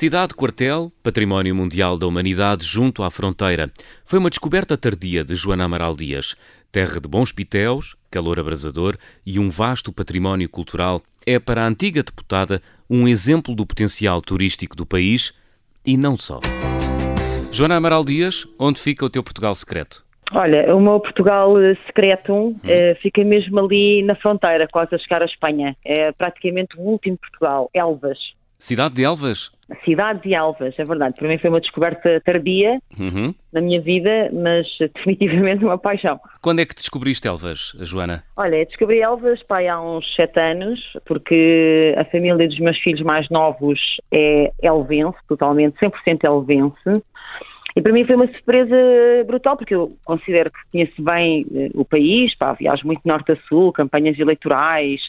Cidade-Quartel, Património Mundial da Humanidade junto à fronteira. Foi uma descoberta tardia de Joana Amaral Dias. Terra de bons pitéus, calor abrasador e um vasto património cultural, é para a antiga deputada um exemplo do potencial turístico do país e não só. Joana Amaral Dias, onde fica o teu Portugal secreto? Olha, o meu Portugal secreto fica mesmo ali na fronteira, quase a chegar à Espanha. É praticamente o último Portugal, Elvas. Cidade de Elvas? Cidade de Elvas, é verdade. Para mim foi uma descoberta tardia na minha vida, mas definitivamente uma paixão. Quando é que descobriste Elvas, Joana? Olha, descobri Elvas, pai, há uns 7 anos, porque a família dos meus filhos mais novos é elvense, totalmente 100% elvense. E para mim foi uma surpresa brutal, porque eu considero que conheço bem o país, viajo muito norte a sul, campanhas eleitorais,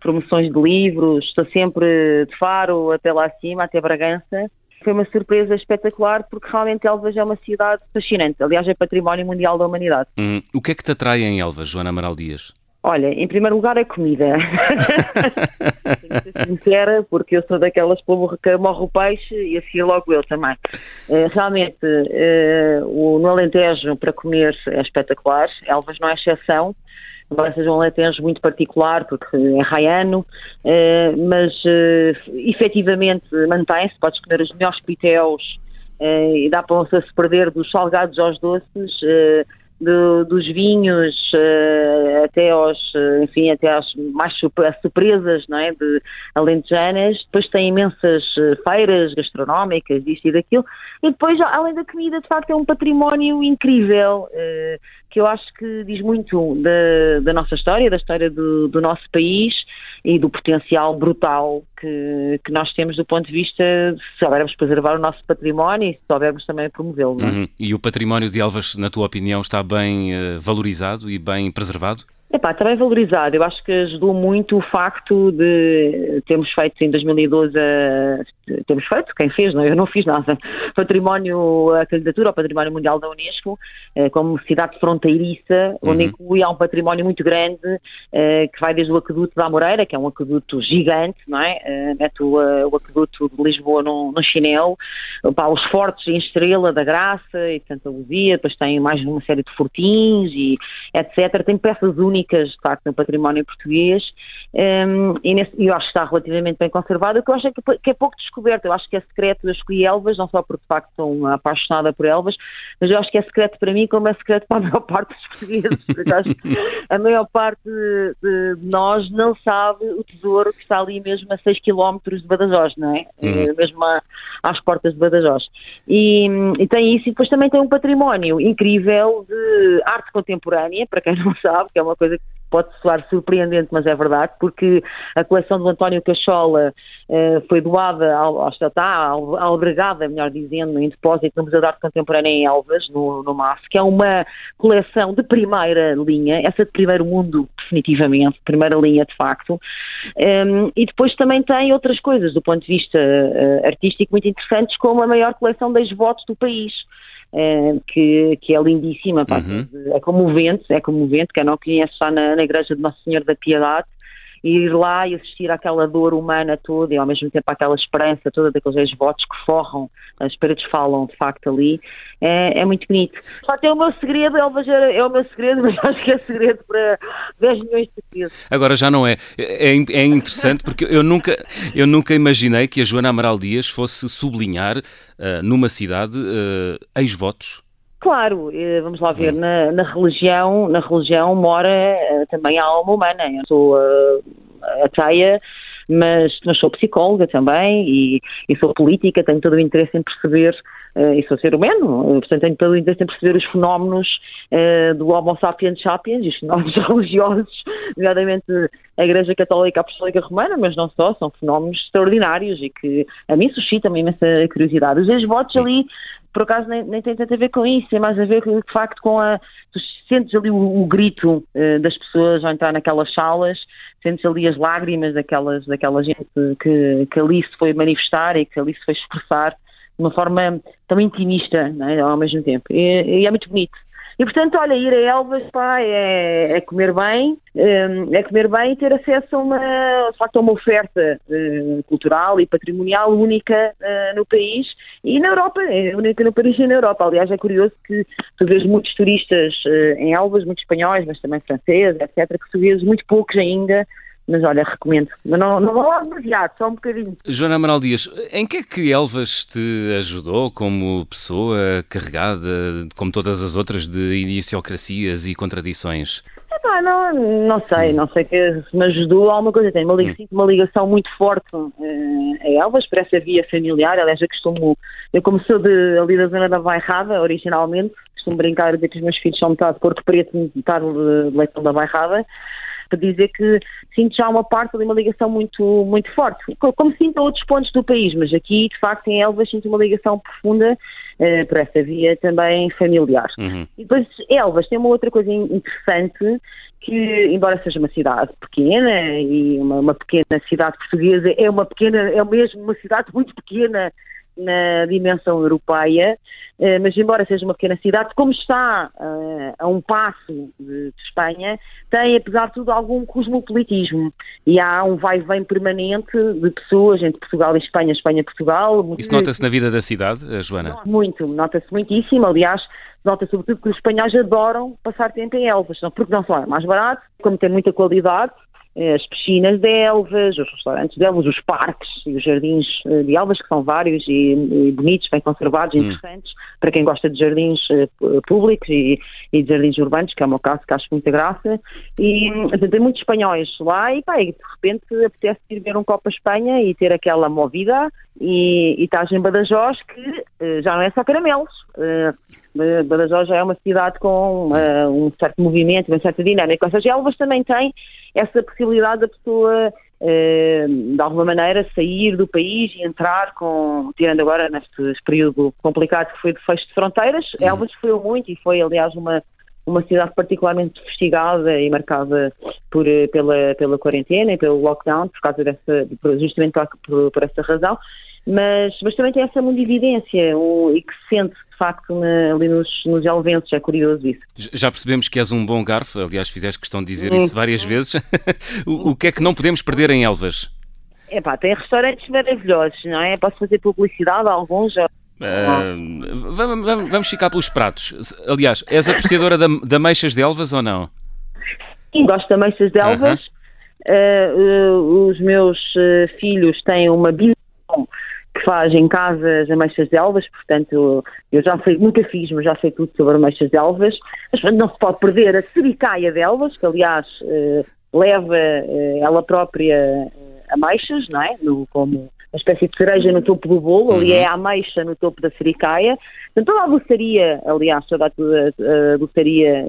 promoções de livros, estou sempre de Faro até lá acima, até Bragança. Foi uma surpresa espetacular, porque realmente Elvas é uma cidade fascinante, aliás é património mundial da humanidade. O que é que te atrai em Elvas, Joana Amaral Dias? Olha, em primeiro lugar a comida. Tenho que ser sincera, porque eu sou daquelas que morre o peixe e assim logo eu também. Realmente, no Alentejo, para comer, é espetacular. Elvas não é exceção. Embora seja um Alentejo muito particular, porque é raiano, mas efetivamente mantém-se. Podes comer os melhores pitéus e dá para você se perder dos salgados aos doces, dos vinhos até às mais surpresas, não é, de alentejanas. Depois tem imensas feiras gastronómicas, disto e daquilo. E depois, além da comida, de facto é um património incrível, que eu acho que diz muito da nossa história, da história do nosso país e do potencial brutal que nós temos do ponto de vista de se soubermos preservar o nosso património e se soubermos também promovê-lo. Não é? E o património de Elvas, na tua opinião, está bem valorizado e bem preservado? Está bem valorizado. Eu acho que ajudou muito o facto de termos feito em 2012, quem fez, não, eu não fiz nada, a candidatura ao Património Mundial da Unesco, como cidade fronteiriça, onde inclui há um património muito grande, que vai desde o aqueduto da Moreira, que é um aqueduto gigante, não é? Mete o aqueduto de Lisboa no chinelo, os fortes em Estrela da Graça e de Santa Luzia, depois tem mais uma série de fortins e etc. Tem peças únicas, de facto, no património português, e eu acho que está relativamente bem conservado. O que eu acho é que é pouco descoberto. Eu acho que é secreto. Eu escolhi Elvas, não só porque de facto estou apaixonada por Elvas, mas eu acho que é secreto para mim, como é secreto para a maior parte dos portugueses. Porque acho que a maior parte de nós não sabe o tesouro que está ali mesmo a 6 km de Badajoz, não é? Mesmo às portas de Badajoz. E tem isso, e depois também tem um património incrível de arte contemporânea, para quem não sabe, que é uma coisa que pode soar surpreendente, mas é verdade, porque a coleção do António Cachola foi doada, albergada, melhor dizendo, em depósito no Museu de Arte Contemporânea em Elvas, no MAS, que é uma coleção de primeira linha, essa de primeiro mundo, definitivamente, primeira linha de facto, e depois também tem outras coisas do ponto de vista artístico muito interessantes, como a maior coleção de esvotos do país, que é lindíssima, é comovente, quem não conhece está na igreja de Nossa Senhora da Piedade, e ir lá e assistir àquela dor humana toda e ao mesmo tempo àquela esperança toda daqueles votos que forram, as paredes falam de facto ali, é muito bonito. Só tem o meu segredo, é o meu segredo, mas acho que é segredo para 10 milhões de portugueses. Agora já não é. É interessante, porque eu nunca imaginei que a Joana Amaral Dias fosse sublinhar numa cidade ex-votos. Claro, vamos lá ver, na religião mora também a alma humana. Eu sou ateia, mas sou psicóloga também e sou política, tenho todo o interesse em perceber, e sou ser humano, portanto tenho todo o interesse em perceber os fenómenos do Homo sapiens sapiens, os fenómenos religiosos, nomeadamente a Igreja Católica Apostólica Romana, mas não só, são fenómenos extraordinários e que a mim suscita uma imensa curiosidade. Os ex-votos ali, por acaso, nem tem tanto a ver com isso, tem mais a ver, de facto, com tu sentes ali o grito das pessoas ao entrar naquelas salas, sentes ali as lágrimas daquela gente que ali se foi manifestar e que ali se foi expressar de uma forma tão intimista, não é? Ao mesmo tempo. E é muito bonito. E, portanto, olha, ir a Elvas, pá, é comer bem, é comer bem e ter acesso a uma oferta cultural e patrimonial única no país e na Europa, é única no país e na Europa. Aliás, é curioso que tu vês muitos turistas em Elvas, muitos espanhóis, mas também franceses, etc., que tu vês muito poucos ainda. Mas olha, recomendo. Mas não vou lá demasiado, só um bocadinho. Joana Amaral Dias, em que é que Elvas te ajudou como pessoa carregada, como todas as outras, de idiossincrasias e contradições? Não sei que se me ajudou alguma coisa. Tenho uma ligação muito forte a Elvas, por essa via familiar. Aliás, eu como sou ali da zona da Bairrada, originalmente, costumo brincar e dizer que os meus filhos são metade de Porto Preto, metade de Leitão da Bairrada, para dizer que sinto já uma parte de uma ligação muito, muito forte, como sinto a outros pontos do país, mas aqui, de facto, em Elvas sinto uma ligação profunda por essa via também familiar. Uhum. E depois, Elvas tem uma outra coisa interessante, que embora seja uma cidade pequena e uma pequena cidade portuguesa, é mesmo uma cidade muito pequena na dimensão europeia, mas embora seja uma pequena cidade, como está a um passo de Espanha, tem, apesar de tudo, algum cosmopolitismo. E há um vai-vem permanente de pessoas entre Portugal e Espanha, Espanha-Portugal. Isso nota-se na vida da cidade, Joana? Muito, nota-se muitíssimo. Aliás, nota sobretudo que os espanhóis adoram passar tempo em Elvas, porque não só é mais barato, como tem muita qualidade, as piscinas de Elvas, os restaurantes de Elvas, os parques e os jardins de Elvas, que são vários e bonitos, bem conservados e interessantes, para quem gosta de jardins públicos e de jardins urbanos, que é o meu caso, que acho muita graça. E tem muitos espanhóis lá e de repente apetece ir ver um copo a Espanha e ter aquela movida e estás em Badajoz, que já não é só caramelos. Badajoz já é uma cidade com um certo movimento, uma certa dinâmica. Ou seja, Elvas também tem essa possibilidade da pessoa, de alguma maneira, sair do país e entrar tirando agora neste período complicado que foi de fecho de fronteiras. Elvas sofreu muito e foi, aliás, uma cidade particularmente investigada e marcada pela quarentena e pelo lockdown, por causa justamente por essa razão. Mas também tem essa mundividência e que se sente, de facto, ali nos elvenses. É curioso isso. Já percebemos que és um bom garfo, aliás, fizeste questão de dizer isso várias vezes. O que é que não podemos perder em Elvas? Tem restaurantes maravilhosos, não é? Posso fazer publicidade a alguns já. Vamos ficar pelos pratos. Aliás, és apreciadora da ameixas de Elvas ou não? Sim, gosto de ameixas de Elvas. Os meus filhos têm uma bilhão que faz em casa as ameixas de Elvas, portanto, eu já sei, nunca fiz, mas já sei tudo sobre ameixas de Elvas. Mas não se pode perder a sericaia de Elvas, que aliás leva ela própria ameixas, não é? Como uma espécie de cereja no topo do bolo, ali é a ameixa no topo da sericaia. Portanto, toda a doçaria, aliás, toda a doçaria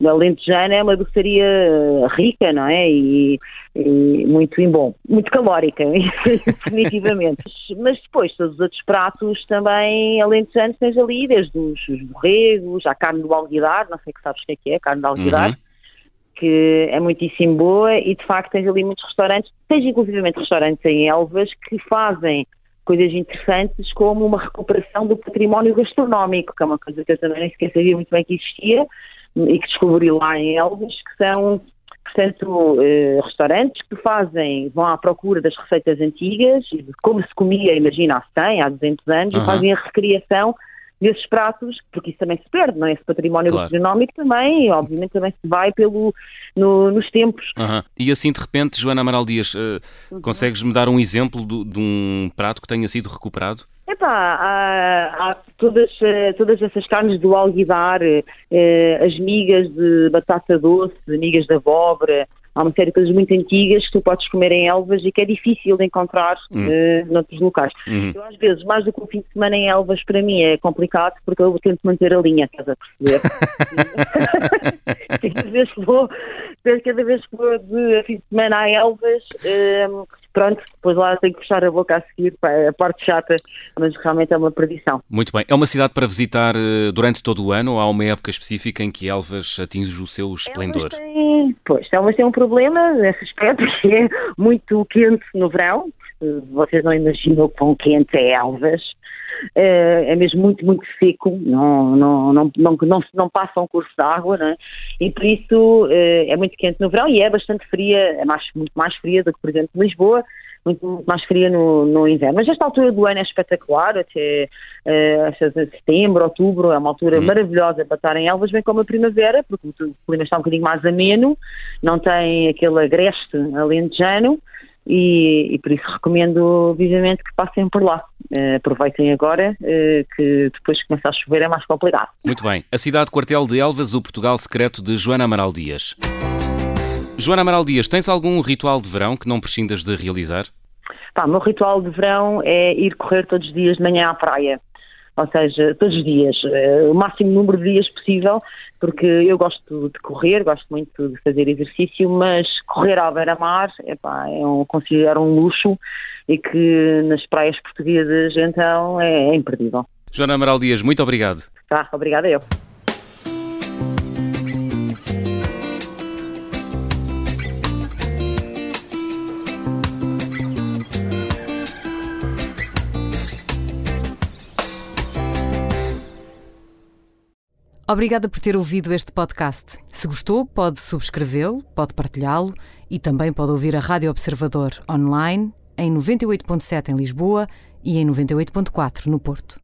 da Lentejana é uma doçaria rica, não é? E muito calórica, definitivamente. Mas depois, todos os outros pratos também alentejanos tens ali, desde os borregos, à carne do alguidar, não sei que sabes o que é a carne do alguidar, que é muitíssimo boa, e de facto tens ali muitos restaurantes, tens inclusivamente restaurantes em Elvas que fazem coisas interessantes, como uma recuperação do património gastronómico, que é uma coisa que eu também nem sequer sabia muito bem que existia e que descobri lá em Elvas, que são, portanto, restaurantes que vão à procura das receitas antigas, como se comia, imagina, há 200 anos, e fazem a recriação desses pratos, porque isso também se perde, não é? Esse património gastronómico também, obviamente, também se vai nos tempos. E assim, de repente, Joana Amaral Dias, consegues-me dar um exemplo de um prato que tenha sido recuperado? Há todas essas carnes do alguidar, as migas de batata doce, migas de abóbora. Há uma série de coisas muito antigas que tu podes comer em Elvas e que é difícil de encontrar noutros locais. Eu, às vezes, mais do que um fim de semana em Elvas, para mim é complicado, porque eu tento manter a linha, estás a perceber? Cada vez que vou de fim de semana a Elvas, pronto, depois lá tenho que fechar a boca a seguir, a parte chata, mas realmente é uma perdição. Muito bem. É uma cidade para visitar durante todo o ano ou há uma época específica em que Elvas atinge o seu esplendor? Elvas tem um problema nesse aspecto, que é muito quente no verão. Vocês não imaginam o quão quente é Elvas. é mesmo muito, muito seco, não passa um curso de água, não é? E por isso é muito quente no verão e é bastante fria, é muito mais fria do que, por exemplo, Lisboa, muito mais fria no inverno. Mas esta altura do ano é espetacular, até setembro, outubro, é uma altura maravilhosa para estar em Elvas, bem como a primavera, porque o clima está um bocadinho mais ameno, não tem aquele agreste alentejano, e por isso recomendo vivamente que passem por lá. Aproveitem agora, que depois que começa a chover é mais complicado. Muito bem. A Cidade-Quartel de Elvas, o Portugal secreto de Joana Amaral Dias. Joana Amaral Dias, tens algum ritual de verão que não prescindas de realizar? O meu ritual de verão é ir correr todos os dias de manhã à praia. Ou seja, todos os dias, o máximo número de dias possível, porque eu gosto de correr, gosto muito de fazer exercício, mas correr à beira-mar, considero um luxo e que nas praias portuguesas, então, é imperdível. Joana Amaral Dias, muito obrigado. Obrigada eu. Obrigada por ter ouvido este podcast. Se gostou, pode subscrevê-lo, pode partilhá-lo e também pode ouvir a Rádio Observador online em 98.7 em Lisboa e em 98.4 no Porto.